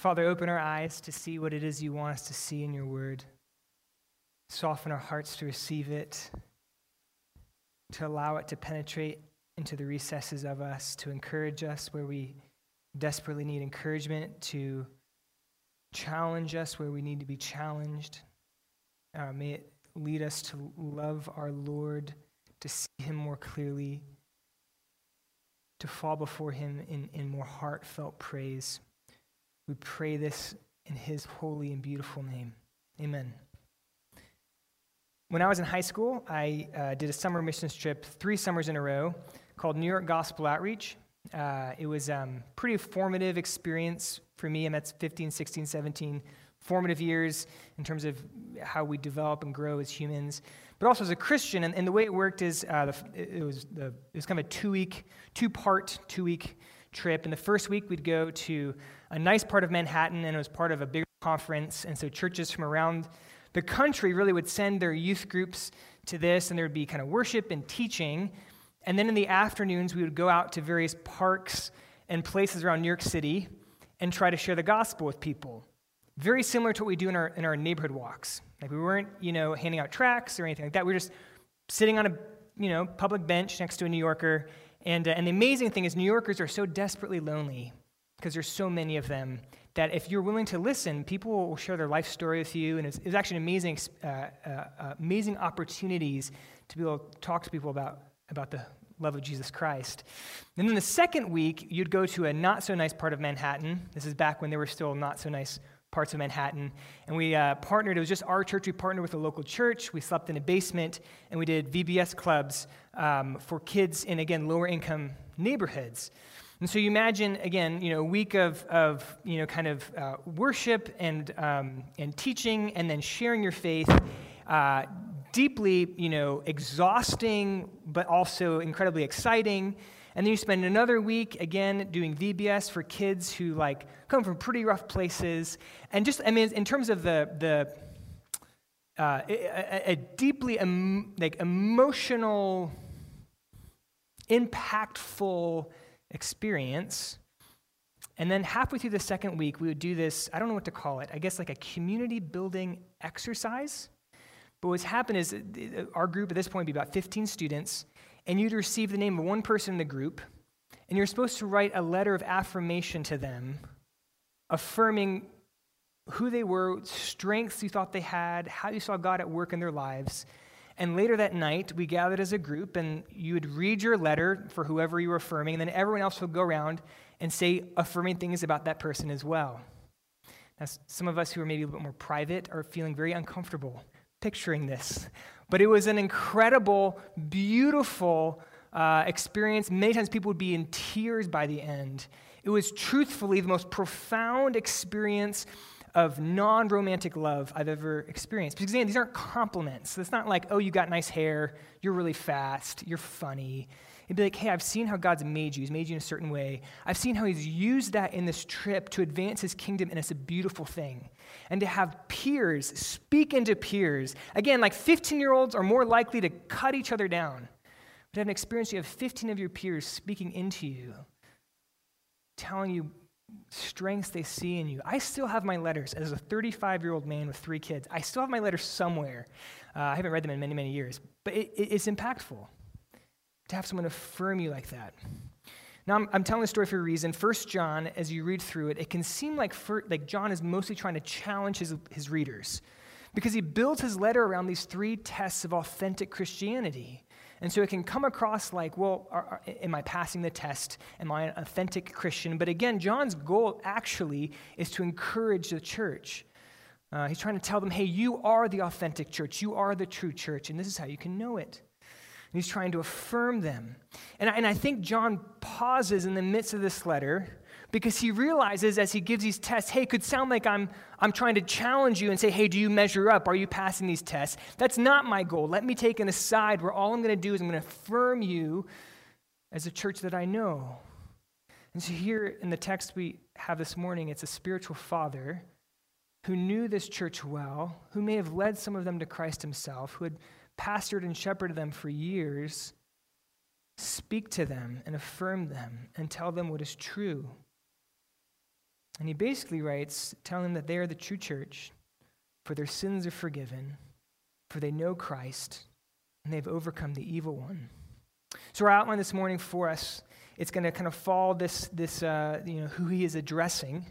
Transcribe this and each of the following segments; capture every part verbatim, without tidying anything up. Father, open our eyes to see what it is you want us to see in your word. Soften our hearts to receive it, to allow it to penetrate into the recesses of us, to encourage us where we desperately need encouragement, to challenge us where we need to be challenged. Uh, may it lead us to love our Lord, to see him more clearly, to fall before him in, in more heartfelt praise. We pray this in his holy and beautiful name. Amen. When I was in high school, I uh, did a summer missions trip three summers in a row called New York Gospel Outreach. Uh, it was a um, pretty formative experience for me. I met fifteen, sixteen, seventeen, formative years in terms of how we develop and grow as humans, but also as a Christian. And, and the way it worked is uh, the, it was the, it was kind of a two-week, two-part, two-week trip. And the first week we'd go to a nice part of Manhattan, and it was part of a bigger conference. And so churches from around the country really would send their youth groups to this, and there would be kind of worship and teaching. And then in the afternoons we would go out to various parks and places around New York City and try to share the gospel with people. Very similar to what we do in our in our neighborhood walks. Like, we weren't, you know, handing out tracts or anything like that. We were just sitting on a, you know, public bench next to a New Yorker. And, uh, and the amazing thing is, New Yorkers are so desperately lonely because there's so many of them that if you're willing to listen, people will share their life story with you. And it's, it's actually an amazing, uh, uh, amazing opportunities to be able to talk to people about, about the love of Jesus Christ. And then the second week, you'd go to a not-so-nice part of Manhattan. This is back when there were still not-so-nice parts of Manhattan, and we uh, partnered. It was just our church. We partnered with a local church. We slept in a basement, and we did V B S clubs um, for kids in, again, lower-income neighborhoods. And so you imagine, again, you know, a week of, of you know, kind of uh, worship and um, and teaching, and then sharing your faith, uh, deeply, you know, exhausting, but also incredibly exciting. And then you spend another week, again, doing V B S for kids who, like, come from pretty rough places. And just, I mean, in terms of the, the uh, a, a deeply, em- like, emotional, impactful experience. And then halfway through the second week, we would do this, I don't know what to call it, I guess like a community-building exercise. But what's happened is our group at this point would be about fifteen students, and you'd receive the name of one person in the group, and you're supposed to write a letter of affirmation to them, affirming who they were, strengths you thought they had, how you saw God at work in their lives. And later that night, we gathered as a group, and you would read your letter for whoever you were affirming, and then everyone else would go around and say affirming things about that person as well. Now, some of us who are maybe a little bit more private are feeling very uncomfortable picturing this. But it was an incredible, beautiful uh, experience. Many times people would be in tears by the end. It was truthfully the most profound experience of non-romantic love I've ever experienced. Because again, these aren't compliments. It's not like, oh, you got nice hair, you're really fast, you're funny. It'd be like, hey, I've seen how God's made you. He's made you in a certain way. I've seen how he's used that in this trip to advance his kingdom, and it's a beautiful thing. And to have peers speak into peers. Again, like fifteen-year-olds are more likely to cut each other down. But to have an experience, you have fifteen of your peers speaking into you, telling you strengths they see in you. I still have my letters as a thirty-five-year-old man with three kids. I still have my letters somewhere. Uh, I haven't read them in many, many years. But it, it, it's impactful to have someone affirm you like that. Now, I'm, I'm telling this story for a reason. First John, as you read through it, it can seem like for, like John is mostly trying to challenge his, his readers, because he builds his letter around these three tests of authentic Christianity. And so it can come across like, well, are, are, am I passing the test? Am I an authentic Christian? But again, John's goal actually is to encourage the church. Uh, he's trying to tell them, hey, you are the authentic church. You are the true church, and this is how you can know it. And he's trying to affirm them. And I, and I think John pauses in the midst of this letter because he realizes as he gives these tests, hey, it could sound like I'm I'm trying to challenge you and say, hey, do you measure up? Are you passing these tests? That's not my goal. Let me take an aside where all I'm going to do is I'm going to affirm you as a church that I know. And so here in the text we have this morning, it's a spiritual father who knew this church well, who may have led some of them to Christ himself, who had pastored and shepherded them for years, speak to them and affirm them and tell them what is true. And he basically writes, telling them that they are the true church, for their sins are forgiven, for they know Christ, and they've overcome the evil one. So our outline this morning for us, it's going to kind of follow this, this uh, you know, who he is addressing.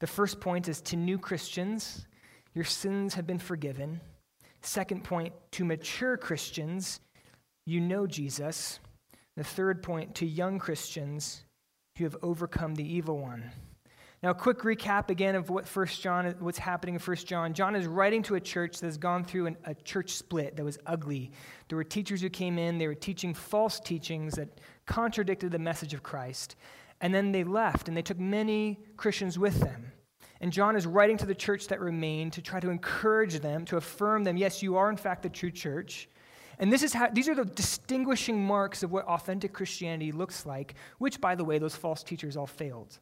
The first point is to new Christians, your sins have been forgiven. Second point, to mature Christians, you know Jesus. The third point, to young Christians who have overcome the evil one. Now, a quick recap again of what First John, what's happening in First John. John is writing to a church that has gone through an, a church split that was ugly. There were teachers who came in. They were teaching false teachings that contradicted the message of Christ. And then they left, and they took many Christians with them. And John is writing to the church that remained to try to encourage them, to affirm them, yes, you are in fact the true church. And this is how, these are the distinguishing marks of what authentic Christianity looks like, which, by the way, those false teachers all failed.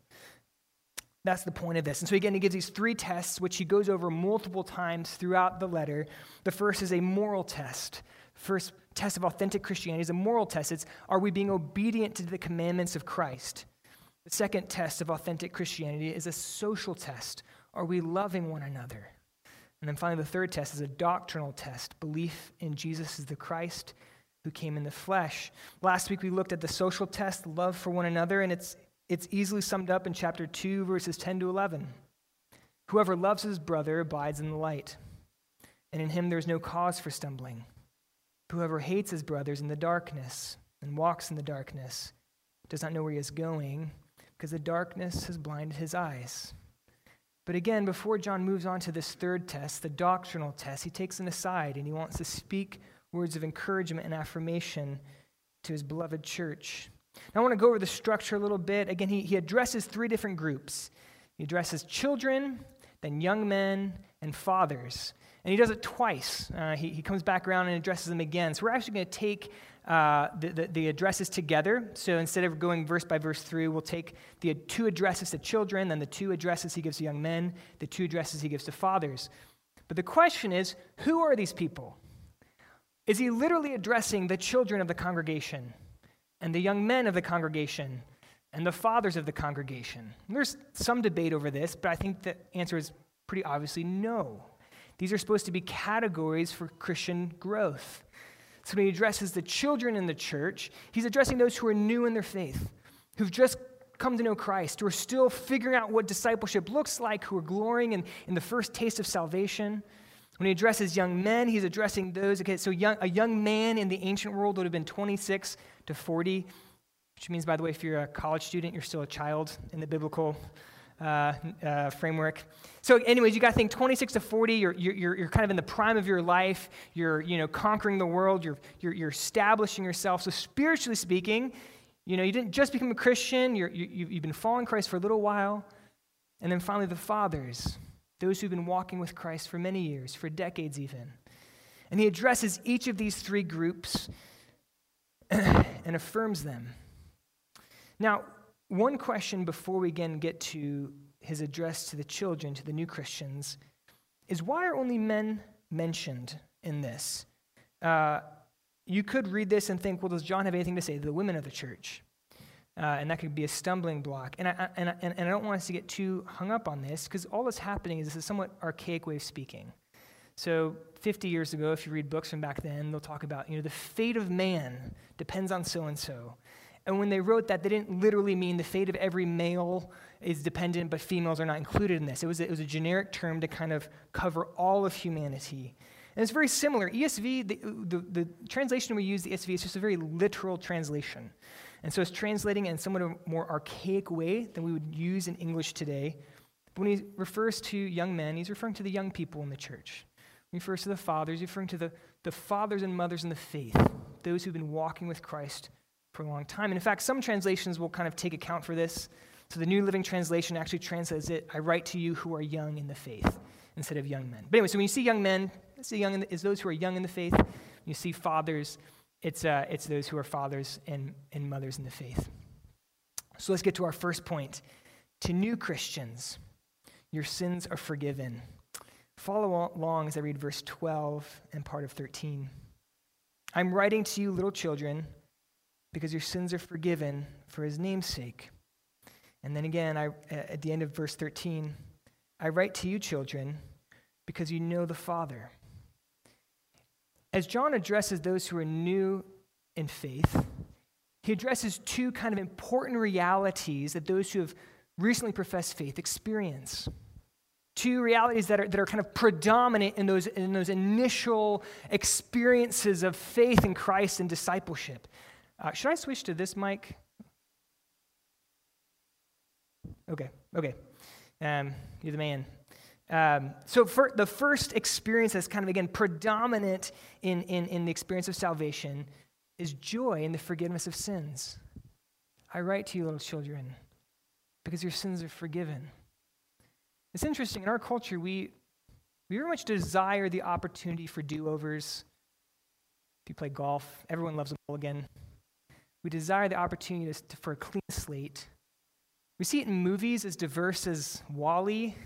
That's the point of this. And so again, he gives these three tests, which he goes over multiple times throughout the letter. The first is a moral test. First test of authentic Christianity is a moral test. It's, are we being obedient to the commandments of Christ? The second test of authentic Christianity is a social test. Are we loving one another? And then finally, the third test is a doctrinal test, belief in Jesus as the Christ who came in the flesh. Last week, we looked at the social test, love for one another, and it's It's easily summed up in chapter two, verses ten to eleven. Whoever loves his brother abides in the light, and in him there is no cause for stumbling. Whoever hates his brother is in the darkness and walks in the darkness, does not know where he is going, because the darkness has blinded his eyes. But again, before John moves on to this third test, the doctrinal test, he takes an aside, and he wants to speak words of encouragement and affirmation to his beloved church. Now, I want to go over the structure a little bit. Again, he, he addresses three different groups. He addresses children, then young men, and fathers. And he does it twice. Uh, he, he comes back around and addresses them again. So we're actually going to take uh, the, the, the addresses together. So instead of going verse by verse through, we'll take the two addresses to children, then the two addresses he gives to young men, the two addresses he gives to fathers. But the question is, who are these people? Is he literally addressing the children of the congregation? And the young men of the congregation, and the fathers of the congregation? And there's some debate over this, but I think the answer is pretty obviously no. These are supposed to be categories for Christian growth. So when he addresses the children in the church, he's addressing those who are new in their faith, who've just come to know Christ, who are still figuring out what discipleship looks like, who are glorying in, in the first taste of salvation. When he addresses young men, he's addressing those. Okay, so young, a young man in the ancient world would have been twenty-six to forty, which means, by the way, if you're a college student, you're still a child in the biblical uh, uh, framework. So anyways, you got to think twenty-six to forty, you're, you're, you're kind of in the prime of your life. You're, you know, conquering the world. You're, you're, you're establishing yourself. So spiritually speaking, you know, you didn't just become a Christian. You're, you, you've been following Christ for a little while. And then finally, the fathers. Those who've been walking with Christ for many years, for decades even. And he addresses each of these three groups and affirms them. Now, one question before we again get to his address to the children, to the new Christians, is why are only men mentioned in this? Uh, you could read this and think, well, does John have anything to say to the women of the church? Uh, and that could be a stumbling block. And I, and, I, and I don't want us to get too hung up on this, because all that's happening is this is a somewhat archaic way of speaking. So fifty years ago, if you read books from back then, they'll talk about, you know, the fate of man depends on so-and-so. And when they wrote that, they didn't literally mean the fate of every male is dependent, but females are not included in this. It was a, it was a generic term to kind of cover all of humanity. And it's very similar. E S V, the, the, the translation we use, the E S V, is just a very literal translation. And so it's translating in somewhat a more archaic way than we would use in English today. But when he refers to young men, he's referring to the young people in the church. When he refers to the fathers, he's referring to the, the fathers and mothers in the faith, those who've been walking with Christ for a long time. And in fact, some translations will kind of take account for this. So the New Living Translation actually translates it, I write to you who are young in the faith, instead of young men. But anyway, so when you see young men, it's, young in the, it's those who are young in the faith. When you see fathers, It's uh, it's those who are fathers and, and mothers in the faith. So let's get to our first point. To new Christians, your sins are forgiven. Follow along as I read verse twelve and part of thirteen. I'm writing to you, little children, because your sins are forgiven for his name's sake. And then again, I, at the end of verse thirteen, I write to you, children, because you know the Father. As John addresses those who are new in faith, he addresses two kind of important realities that those who have recently professed faith experience. Two realities that are, that are kind of predominant in those, in those initial experiences of faith in Christ and discipleship. Uh, should I switch to this mic? Okay, okay. Um, you're the man. Um, so for the first experience that's kind of, again, predominant in, in, in the experience of salvation is joy in the forgiveness of sins. I write to you, little children, because your sins are forgiven. It's interesting, in our culture, we we very much desire the opportunity for do-overs. If you play golf, everyone loves a mulligan. We desire the opportunity to, for a clean slate. We see it in movies as diverse as WALL-E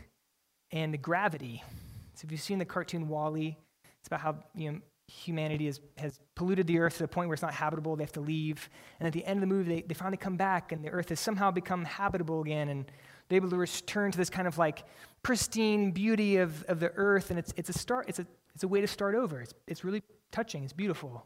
and Gravity. So if you've seen the cartoon WALL-E, it's about how, you know, humanity has, has polluted the earth to the point where it's not habitable, they have to leave. And at the end of the movie, they, they finally come back, and the earth has somehow become habitable again, and they're able to return to this kind of like pristine beauty of, of the earth, and it's it's a start, it's a it's a way to start over. It's it's really touching, it's beautiful.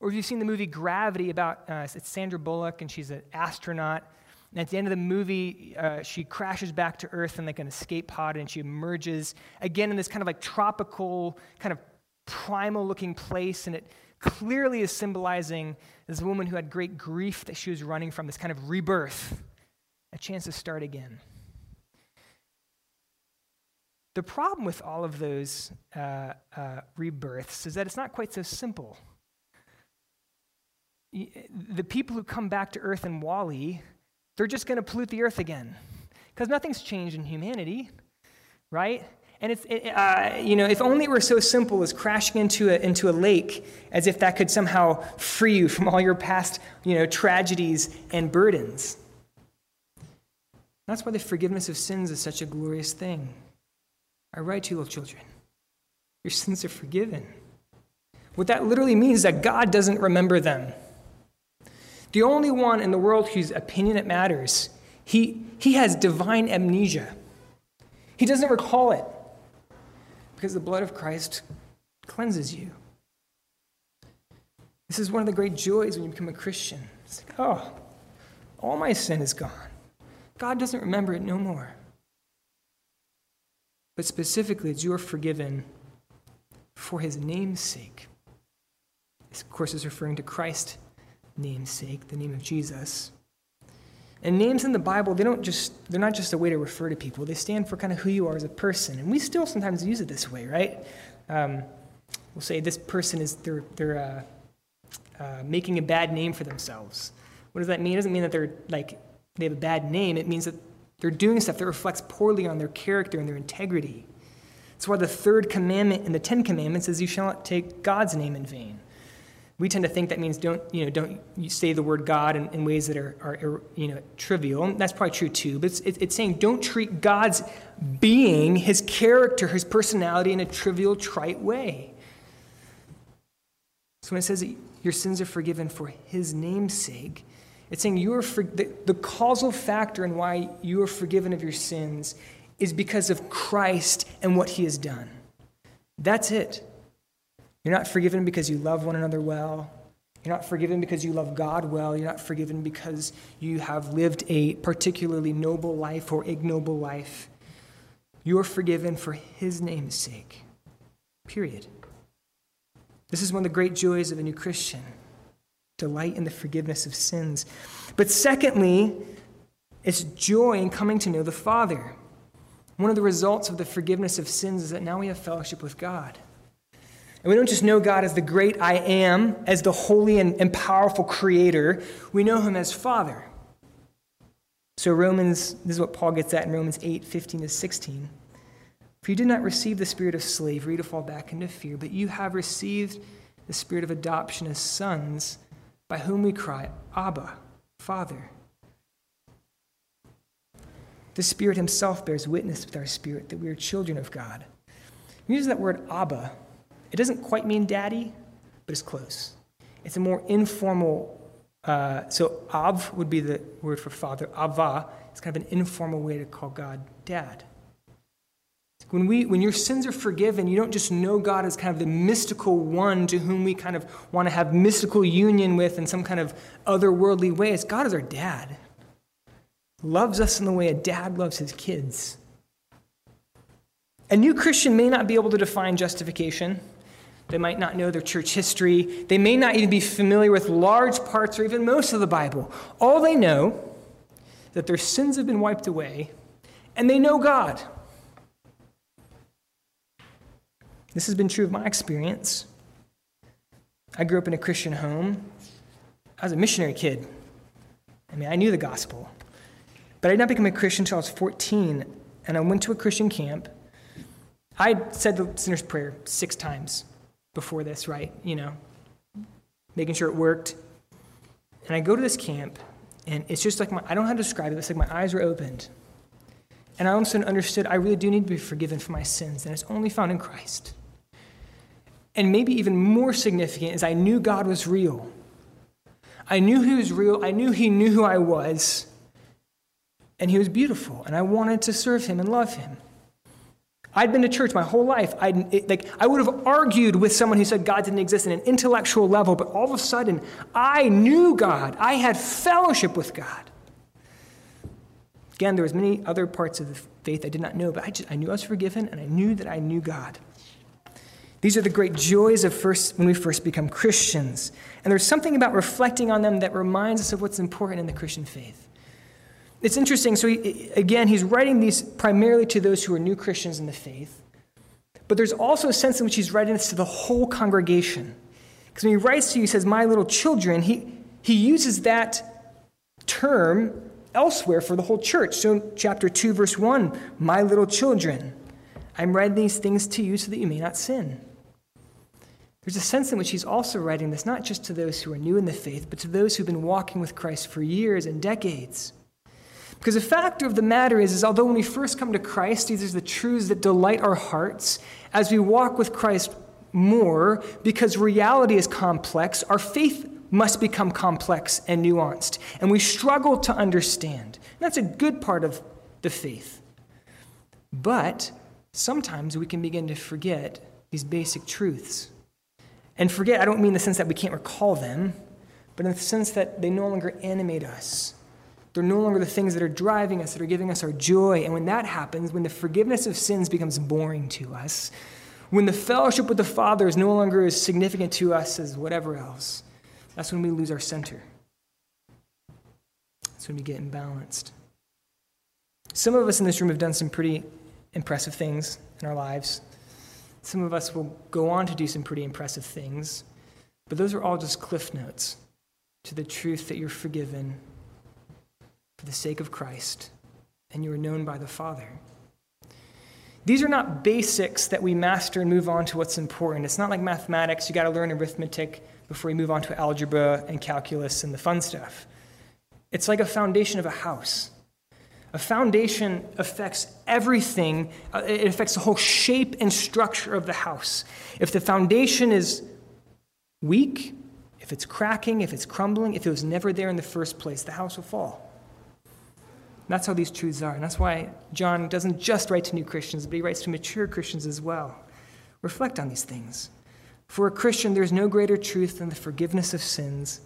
Or if you've seen the movie Gravity about uh, it's Sandra Bullock, and she's an astronaut, and at the end of the movie, uh, she crashes back to Earth in like an escape pod, and she emerges again in this kind of like tropical kind of primal-looking place, and it clearly is symbolizing this woman who had great grief that she was running from, this kind of rebirth, a chance to start again. The problem with all of those uh, uh, rebirths is that it's not quite so simple. The people who come back to Earth in WALL-E, they're just going to pollute the Earth again, because nothing's changed in humanity, right? And it's, it, uh, you know, if only it were so simple as crashing into a, into a lake, as if that could somehow free you from all your past, you know, tragedies and burdens. That's why the forgiveness of sins is such a glorious thing. I write to you, little children, your sins are forgiven. What that literally means is that God doesn't remember them. The only one in the world whose opinion it matters, he, he has divine amnesia. He doesn't recall it, because the blood of Christ cleanses you. This is one of the great joys when you become a Christian. It's like, oh, all my sin is gone. God doesn't remember it no more. But specifically, as you are forgiven for his name's sake. This, of course, is referring to Christ's name's sake, the name of Jesus. And names in the Bible, they don't just, they're not just a way to refer to people. They stand for kind of who you are as a person. And we still sometimes use it this way, right? Um, we'll say this person is, they're, they're uh, uh, making a bad name for themselves. What does that mean? It doesn't mean that they're like, they have a bad name. It means that they're doing stuff that reflects poorly on their character and their integrity. That's why the third commandment in the Ten Commandments is you shall not take God's name in vain. We tend to think that means don't, you know, don't you say the word God in, in ways that are, are, you know, trivial. That's probably true too, but it's, it's saying don't treat God's being, his character, his personality in a trivial, trite way. So when it says that your sins are forgiven for his name's sake, it's saying you are for, the, the causal factor in why you are forgiven of your sins is because of Christ and what he has done. That's it. You're not forgiven because you love one another well. You're not forgiven because you love God well. You're not forgiven because you have lived a particularly noble life or ignoble life. You are forgiven for his name's sake. Period. This is one of the great joys of a new Christian. Delight in the forgiveness of sins. But secondly, it's joy in coming to know the Father. One of the results of the forgiveness of sins is that now we have fellowship with God. And we don't just know God as the great I am, as the holy and, and powerful creator. We know him as Father. So Romans, this is what Paul gets at in Romans eight, fifteen to sixteen. For you did not receive the spirit of slavery to fall back into fear, but you have received the spirit of adoption as sons, by whom we cry, Abba, Father. The Spirit himself bears witness with our spirit that we are children of God. We use that word Abba. It doesn't quite mean daddy, but it's close. It's a more informal, uh, so av would be the word for father. Ava It's kind of an informal way to call God Dad. When we, when your sins are forgiven, you don't just know God as kind of the mystical one to whom we kind of want to have mystical union with in some kind of otherworldly ways. God is our dad. Loves us in the way a dad loves his kids. A new Christian may not be able to define justification. They might not know their church history. They may not even be familiar with large parts or even most of the Bible. All they know is that their sins have been wiped away, and they know God. This has been true of my experience. I grew up in a Christian home. I was a missionary kid. I mean, I knew the gospel. But I did not become a Christian until I was fourteen, and I went to a Christian camp. I said the sinner's prayer six times before this, right? You know, making sure it worked. And I go to this camp, and it's just like my, I don't know how to describe it, but it's like my eyes were opened. And I also understood I really do need to be forgiven for my sins, and it's only found in Christ. And maybe even more significant is I knew God was real. I knew he was real. I knew he knew who I was. And he was beautiful. And I wanted to serve him and love him. I'd been to church my whole life. I'd, it, like, I would have argued with someone who said God didn't exist on an intellectual level. But all of a sudden, I knew God. I had fellowship with God. Again, there was many other parts of the faith I did not know. But I, just, I knew I was forgiven. And I knew that I knew God. These are the great joys of first when we first become Christians. And there's something about reflecting on them that reminds us of what's important in the Christian faith. It's interesting. So he, again, he's writing these primarily to those who are new Christians in the faith. But there's also a sense in which he's writing this to the whole congregation. Because when he writes to you, he says, my little children, he, he uses that term elsewhere for the whole church. So chapter two, verse one, my little children, I'm writing these things to you so that you may not sin. There's a sense in which he's also writing this, not just to those who are new in the faith, but to those who've been walking with Christ for years and decades. Because the fact of the matter is, is although when we first come to Christ, these are the truths that delight our hearts. As we walk with Christ more, because reality is complex, our faith must become complex and nuanced. And we struggle to understand. And that's a good part of the faith. But sometimes we can begin to forget these basic truths. And forget, I don't mean the sense that we can't recall them, but in the sense that they no longer animate us. They're no longer the things that are driving us, that are giving us our joy. And when that happens, when the forgiveness of sins becomes boring to us, when the fellowship with the Father is no longer as significant to us as whatever else, that's when we lose our center. That's when we get imbalanced. Some of us in this room have done some pretty impressive things in our lives. Some of us will go on to do some pretty impressive things. But those are all just cliff notes to the truth that you're forgiven for the sake of Christ, and you are known by the Father. These are not basics that we master and move on to what's important. It's not like mathematics. You got to learn arithmetic before you move on to algebra and calculus and the fun stuff. It's like a foundation of a house. A foundation affects everything. It affects the whole shape and structure of the house. If the foundation is weak, if it's cracking, if it's crumbling, if it was never there in the first place, the house will fall. That's how these truths are. And that's why John doesn't just write to new Christians, but he writes to mature Christians as well. Reflect on these things. For a Christian, there's no greater truth than the forgiveness of sins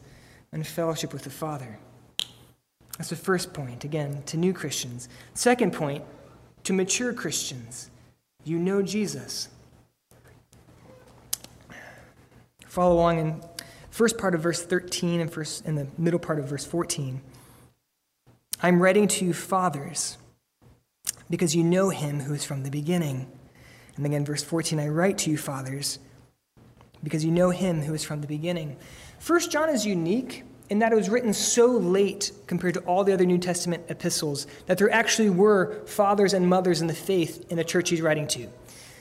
and fellowship with the Father. That's the first point, again, to new Christians. Second point, to mature Christians. You know Jesus. Follow along in first part of verse thirteen and first in the middle part of verse fourteen. I'm writing to you, fathers, because you know him who is from the beginning. And again, verse fourteen, I write to you, fathers, because you know him who is from the beginning. First John is unique in that it was written so late compared to all the other New Testament epistles that there actually were fathers and mothers in the faith in the church he's writing to.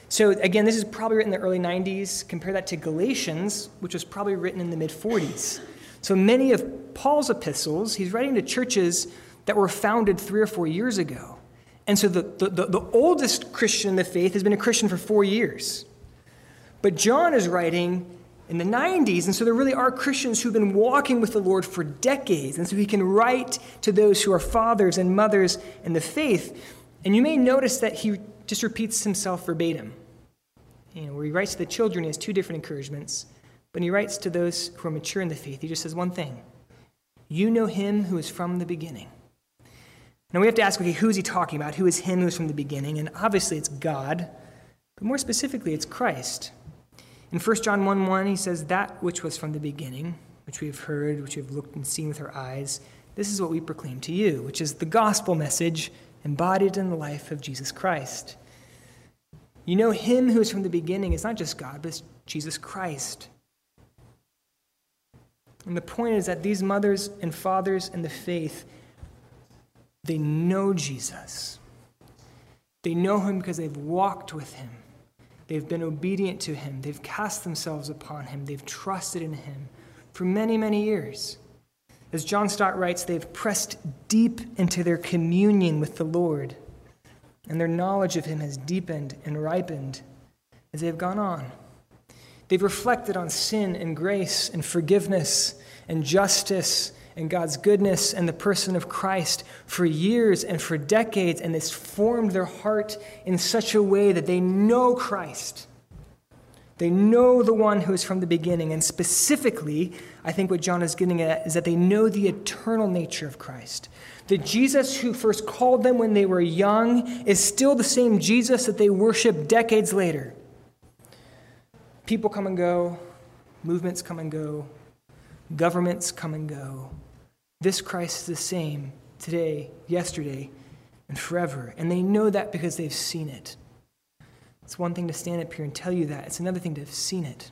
So again, this is probably written in the early nineties. Compare that to Galatians, which was probably written in the mid-forties. So many of Paul's epistles, he's writing to churches that were founded three or four years ago. And so the, the, the, the oldest Christian in the faith has been a Christian for four years. But John is writing in the nineties. And so there really are Christians who've been walking with the Lord for decades. And so he can write to those who are fathers and mothers in the faith. And you may notice that he just repeats himself verbatim. You know, where he writes to the children, he has two different encouragements. But when he writes to those who are mature in the faith, he just says one thing. You know him who is from the beginning. Now we have to ask, okay, who is he talking about? Who is him who is from the beginning? And obviously it's God, but more specifically it's Christ. In First John one one, he says, that which was from the beginning, which we have heard, which we have looked and seen with our eyes, this is what we proclaim to you, which is the gospel message embodied in the life of Jesus Christ. You know him who is from the beginning is not just God, but it's Jesus Christ. And the point is that these mothers and fathers in the faith, they know Jesus. They know him because they've walked with him. They've been obedient to him. They've cast themselves upon him. They've trusted in him for many, many years. As John Stott writes, they've pressed deep into their communion with the Lord, and their knowledge of him has deepened and ripened as they've gone on. They've reflected on sin and grace and forgiveness and justice and God's goodness and the person of Christ for years and for decades, and it's formed their heart in such a way that they know Christ. They know the one who is from the beginning, and specifically, I think what John is getting at is that they know the eternal nature of Christ. The Jesus who first called them when they were young is still the same Jesus that they worship decades later. People come and go, movements come and go, governments come and go. This Christ is the same today, yesterday, and forever. And they know that because they've seen it. It's one thing to stand up here and tell you that. It's another thing to have seen it.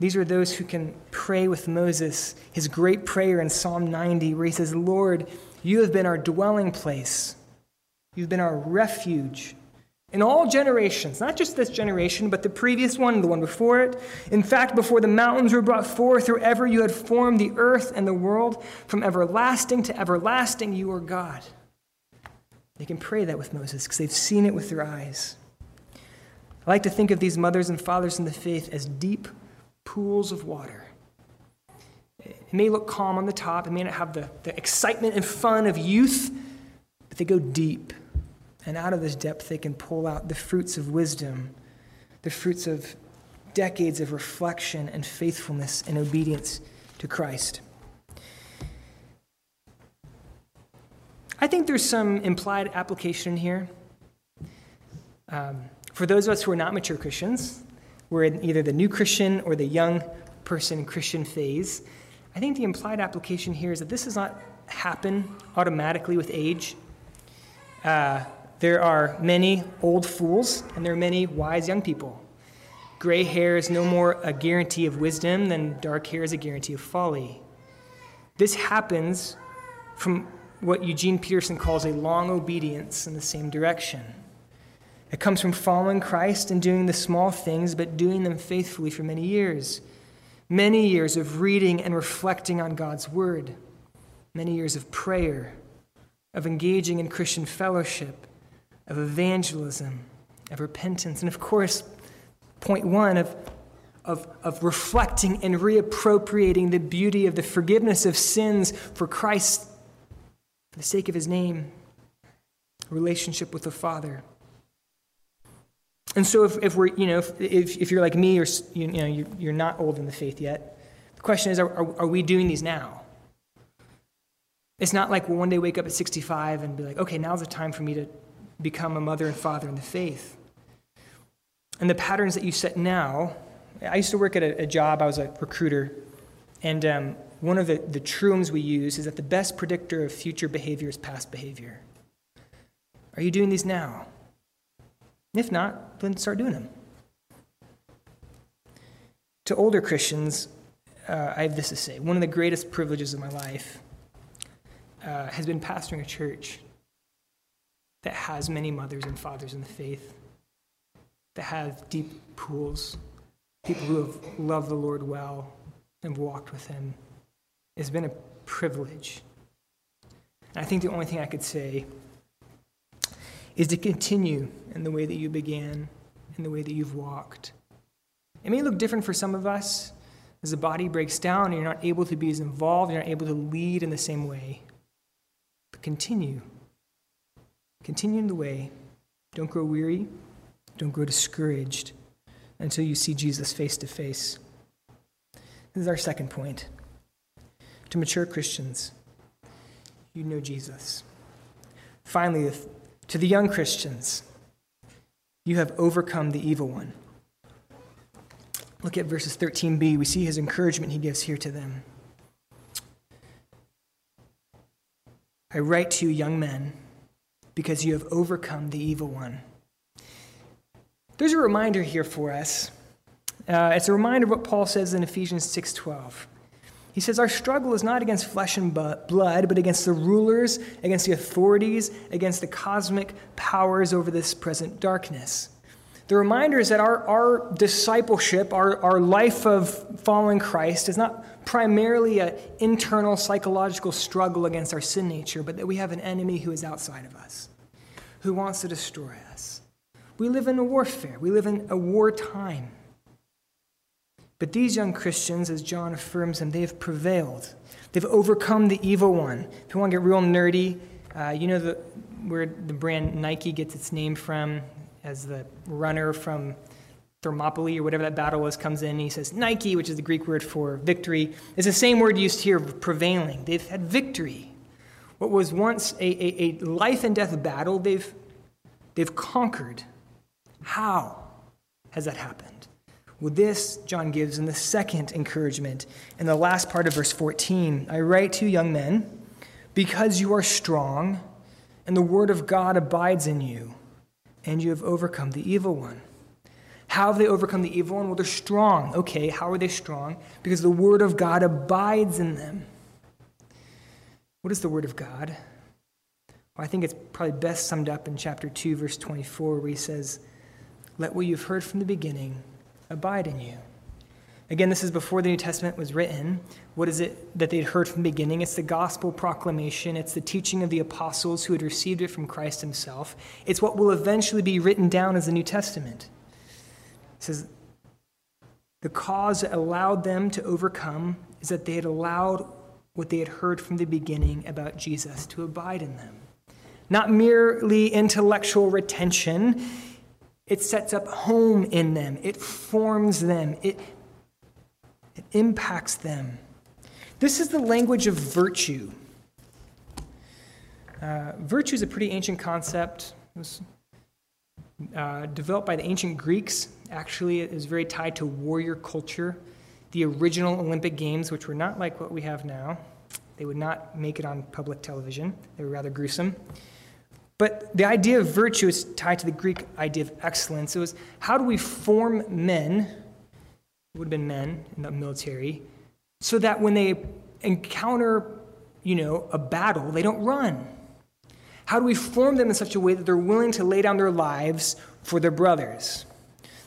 These are those who can pray with Moses, his great prayer in Psalm ninety, where he says, Lord, you have been our dwelling place. You've been our refuge. In all generations, not just this generation, but the previous one, the one before it. In fact, before the mountains were brought forth, or ever you had formed the earth and the world, from everlasting to everlasting, you are God. They can pray that with Moses because they've seen it with their eyes. I like to think of these mothers and fathers in the faith as deep pools of water. It may look calm on the top. It may not have the, the excitement and fun of youth, but they go deep. And out of this depth, they can pull out the fruits of wisdom, the fruits of decades of reflection and faithfulness and obedience to Christ. I think there's some implied application in here. Um, for those of us who are not mature Christians, we're in either the new Christian or the young person Christian phase. I think the implied application here is that this does not happen automatically with age. Uh, There are many old fools, and there are many wise young people. Gray hair is no more a guarantee of wisdom than dark hair is a guarantee of folly. This happens from what Eugene Peterson calls a long obedience in the same direction. It comes from following Christ and doing the small things, but doing them faithfully for many years. Many years of reading and reflecting on God's word. Many years of prayer, of engaging in Christian fellowship, of evangelism, of repentance, and of course, point one, of, of, of reflecting and reappropriating the beauty of the forgiveness of sins for Christ, for the sake of his name, relationship with the Father. And so if, if we're, you know, if, if, if you're like me, or you know, you're, you're not old in the faith yet, the question is, are, are, are we doing these now? It's not like we'll one day wake up at sixty-five and be like, okay, now's the time for me to become a mother and father in the faith. And the patterns that you set now, I used to work at a, a job, I was a recruiter, and um, one of the, the truisms we use is that the best predictor of future behavior is past behavior. Are you doing these now? If not, then start doing them. To older Christians, uh, I have this to say. One of the greatest privileges of my life uh, has been pastoring a church that has many mothers and fathers in the faith, that have deep pools, people who have loved the Lord well and walked with him. It's been a privilege. And I think the only thing I could say is to continue in the way that you began, in the way that you've walked, It may look different for some of us as the body breaks down and you're not able to be as involved, you're not able to lead in the same way. But continue. Continue in the way. Don't grow weary. Don't grow discouraged until you see Jesus face to face. This is our second point. To mature Christians, you know Jesus. Finally, to the young Christians, you have overcome the evil one. Look at verses thirteen b. We see his encouragement he gives here to them. I write to you, young men, because you have overcome the evil one. There's a reminder here for us. Uh, it's a reminder of what Paul says in Ephesians six twelve. He says, our struggle is not against flesh and blood, but against the rulers, against the authorities, against the cosmic powers over this present darkness. The reminder is that our, our discipleship, our, our life of following Christ, is not primarily an internal psychological struggle against our sin nature, but that we have an enemy who is outside of us, who wants to destroy us. We live in a warfare. We live in a wartime. But these young Christians, as John affirms them, they have prevailed. They've overcome the evil one. If you want to get real nerdy, uh, you know the, where the brand Nike gets its name from, as the runner from Thermopylae or whatever that battle was comes in, and he says Nike, which is the Greek word for victory. It's the same word used here, prevailing. They've had victory. What was once a, a, a life and death battle, they've they've conquered. How has that happened? Well, this, John gives in the second encouragement, in the last part of verse fourteen. I write to you, young men, because you are strong, and the word of God abides in you, and you have overcome the evil one. How have they overcome the evil one? Well, they're strong. Okay, how are they strong? Because the word of God abides in them. What is the word of God? Well, I think it's probably best summed up in chapter two, verse twenty-four, where he says, let what you've heard from the beginning abide in you. Again, this is before the New Testament was written. What is it that they'd heard from the beginning? It's the gospel proclamation. It's the teaching of the apostles who had received it from Christ himself. It's what will eventually be written down as the New Testament. It says, the cause that allowed them to overcome is that they had allowed what they had heard from the beginning about Jesus to abide in them. Not merely intellectual retention. It sets up home in them. It forms them. It, it impacts them. This is the language of virtue. Uh, virtue is a pretty ancient concept. It was uh, developed by the ancient Greeks. Actually, it is very tied to warrior culture. The original Olympic Games, which were not like what we have now, they would not make it on public television. They were rather gruesome. But the idea of virtue is tied to the Greek idea of excellence. It was, how do we form men, it would have been men in the military, so that when they encounter, you know, a battle, they don't run? How do we form them in such a way that they're willing to lay down their lives for their brothers?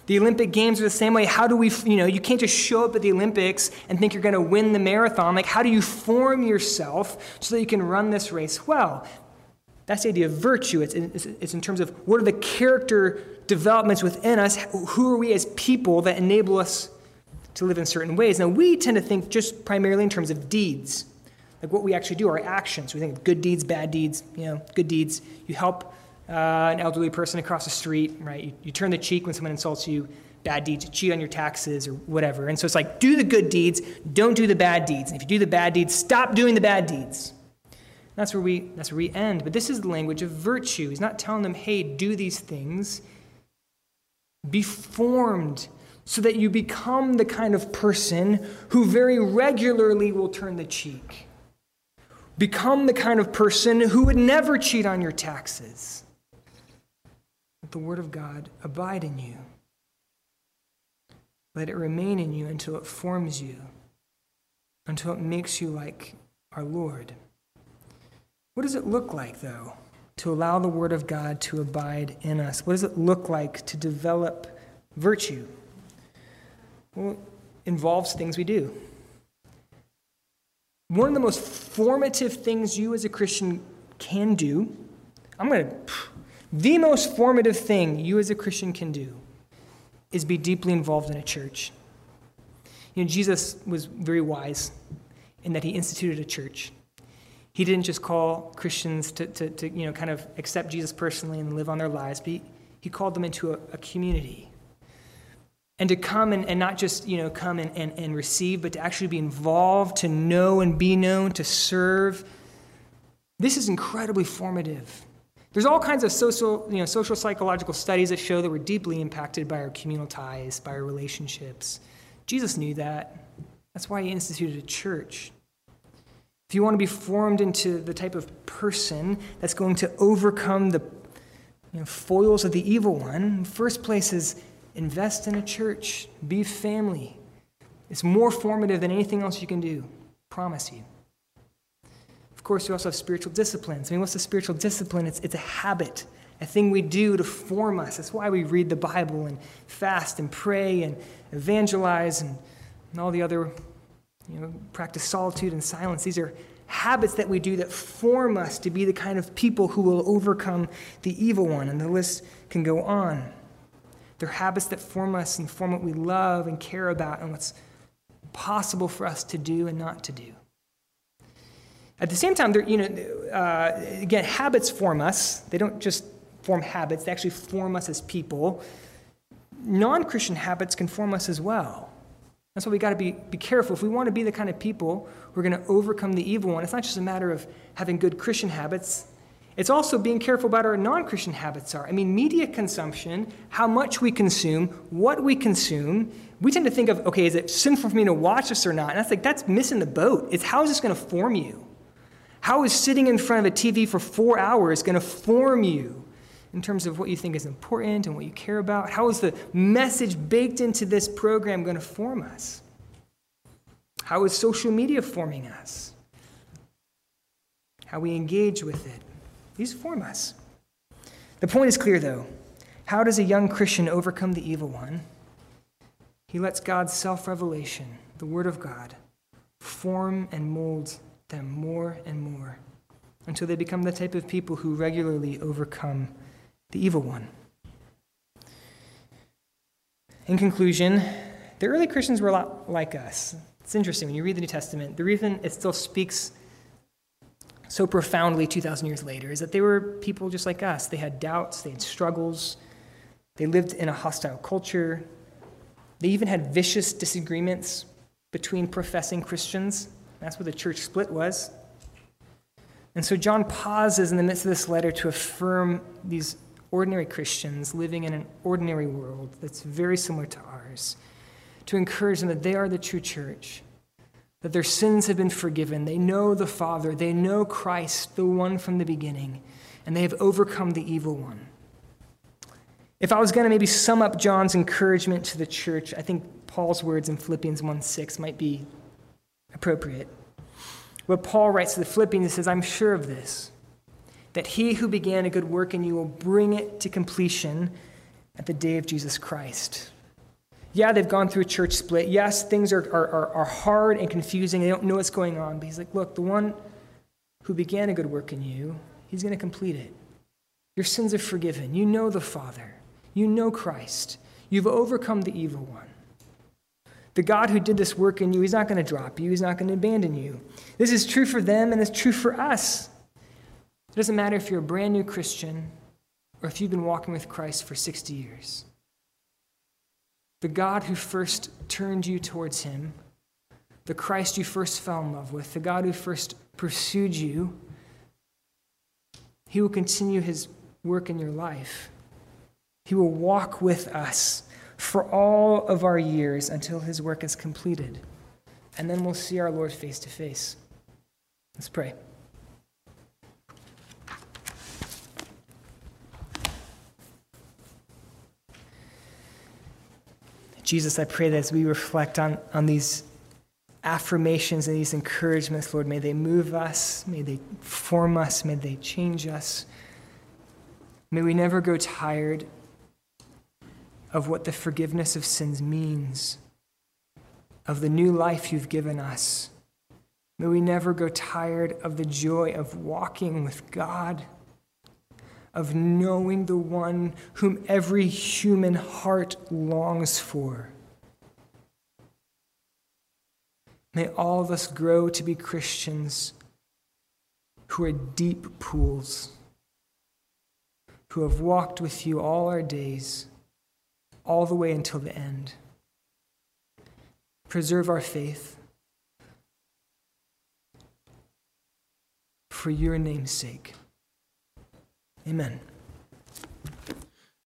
The Olympic Games are the same way. How do we, you know, you can't just show up at the Olympics and think you're going to win the marathon. Like, how do you form yourself so that you can run this race well? That's the idea of virtue. It's in, it's in terms of what are the character developments within us? Who are we as people that enable us to live in certain ways? Now, we tend to think just primarily in terms of deeds, like what we actually do, our actions. We think of good deeds, bad deeds, you know, good deeds. You help uh, an elderly person across the street, right? You, you turn the cheek when someone insults you. Bad deeds, you cheat on your taxes or whatever. And so it's like, do the good deeds, don't do the bad deeds. And if you do the bad deeds, stop doing the bad deeds. That's where we that's where we end. But this is the language of virtue. He's not telling them, hey, do these things. Be formed so that you become the kind of person who very regularly will turn the cheek. Become the kind of person who would never cheat on your taxes. Let the word of God abide in you. Let it remain in you until it forms you, until it makes you like our Lord. What does it look like, though, to allow the word of God to abide in us? What does it look like to develop virtue? Well, it involves things we do. One of the most formative things you as a Christian can do, I'm going to, the most formative thing you as a Christian can do is be deeply involved in a church. You know, Jesus was very wise in that he instituted a church. He didn't just call Christians to, to, to you know, kind of accept Jesus personally and live on their lives, but he, he called them into a, a community. And to come and, and not just, you know, come and, and, and receive, but to actually be involved, to know and be known, to serve. This is incredibly formative. There's all kinds of social, you know, social psychological studies that show that we're deeply impacted by our communal ties, by our relationships. Jesus knew that. That's why he instituted a church. If you want to be formed into the type of person that's going to overcome the you know, foils of the evil one, first place is invest in a church. Be family. It's more formative than anything else you can do. Promise you. Of course, we also have spiritual disciplines. I mean, what's a spiritual discipline? It's, it's a habit, a thing we do to form us. That's why we read the Bible and fast and pray and evangelize and, and all the other, you know, practice solitude and silence. These are habits that we do that form us to be the kind of people who will overcome the evil one. And the list can go on. They're habits that form us and form what we love and care about and what's possible for us to do and not to do. At the same time, you know, uh, again, habits form us. They don't just form habits. They actually form us as people. Non-Christian habits can form us as well. That's why we got to be, be careful. If we want to be the kind of people who are going to overcome the evil one, it's not just a matter of having good Christian habits. It's also being careful about our non-Christian habits are. I mean, media consumption, how much we consume, what we consume. We tend to think of, okay, is it sinful for me to watch this or not? And that's like, that's missing the boat. It's how is this going to form you? How is sitting in front of a T V for four hours going to form you in terms of what you think is important and what you care about? How is the message baked into this program going to form us? How is social media forming us? How we engage with it? These form us. The point is clear, though. How does a young Christian overcome the evil one? He lets God's self-revelation, the Word of God, form and mold them more and more until they become the type of people who regularly overcome the evil one. In conclusion, the early Christians were a lot like us. It's interesting, when you read the New Testament, the reason it still speaks so profoundly two thousand years later is that they were people just like us. They had doubts, they had struggles, they lived in a hostile culture, they even had vicious disagreements between professing Christians. That's what the church split was. And so John pauses in the midst of this letter to affirm these ordinary Christians living in an ordinary world that's very similar to ours, to encourage them that they are the true church, that their sins have been forgiven, they know the Father, they know Christ, the one from the beginning, and they have overcome the evil one. If I was going to maybe sum up John's encouragement to the church, I think Paul's words in Philippians one six might be appropriate. What Paul writes to the Philippians, he says, I'm sure of this, that he who began a good work in you will bring it to completion at the day of Jesus Christ. Yeah, they've gone through a church split. Yes, things are, are, are hard and confusing. They don't know what's going on. But he's like, look, the one who began a good work in you, he's going to complete it. Your sins are forgiven. You know the Father. You know Christ. You've overcome the evil one. The God who did this work in you, he's not going to drop you. He's not going to abandon you. This is true for them, and it's true for us. It doesn't matter if you're a brand new Christian or if you've been walking with Christ for sixty years. The God who first turned you towards him, the Christ you first fell in love with, the God who first pursued you, he will continue his work in your life. He will walk with us for all of our years until his work is completed. And then we'll see our Lord face to face. Let's pray. Jesus, I pray that as we reflect on, on these affirmations and these encouragements, Lord, may they move us, may they form us, may they change us. May we never grow tired of what the forgiveness of sins means, of the new life you've given us. May we never grow tired of the joy of walking with God, of knowing the one whom every human heart longs for. May all of us grow to be Christians who are deep pools, who have walked with you all our days, all the way until the end. Preserve our faith for your name's sake. Amen.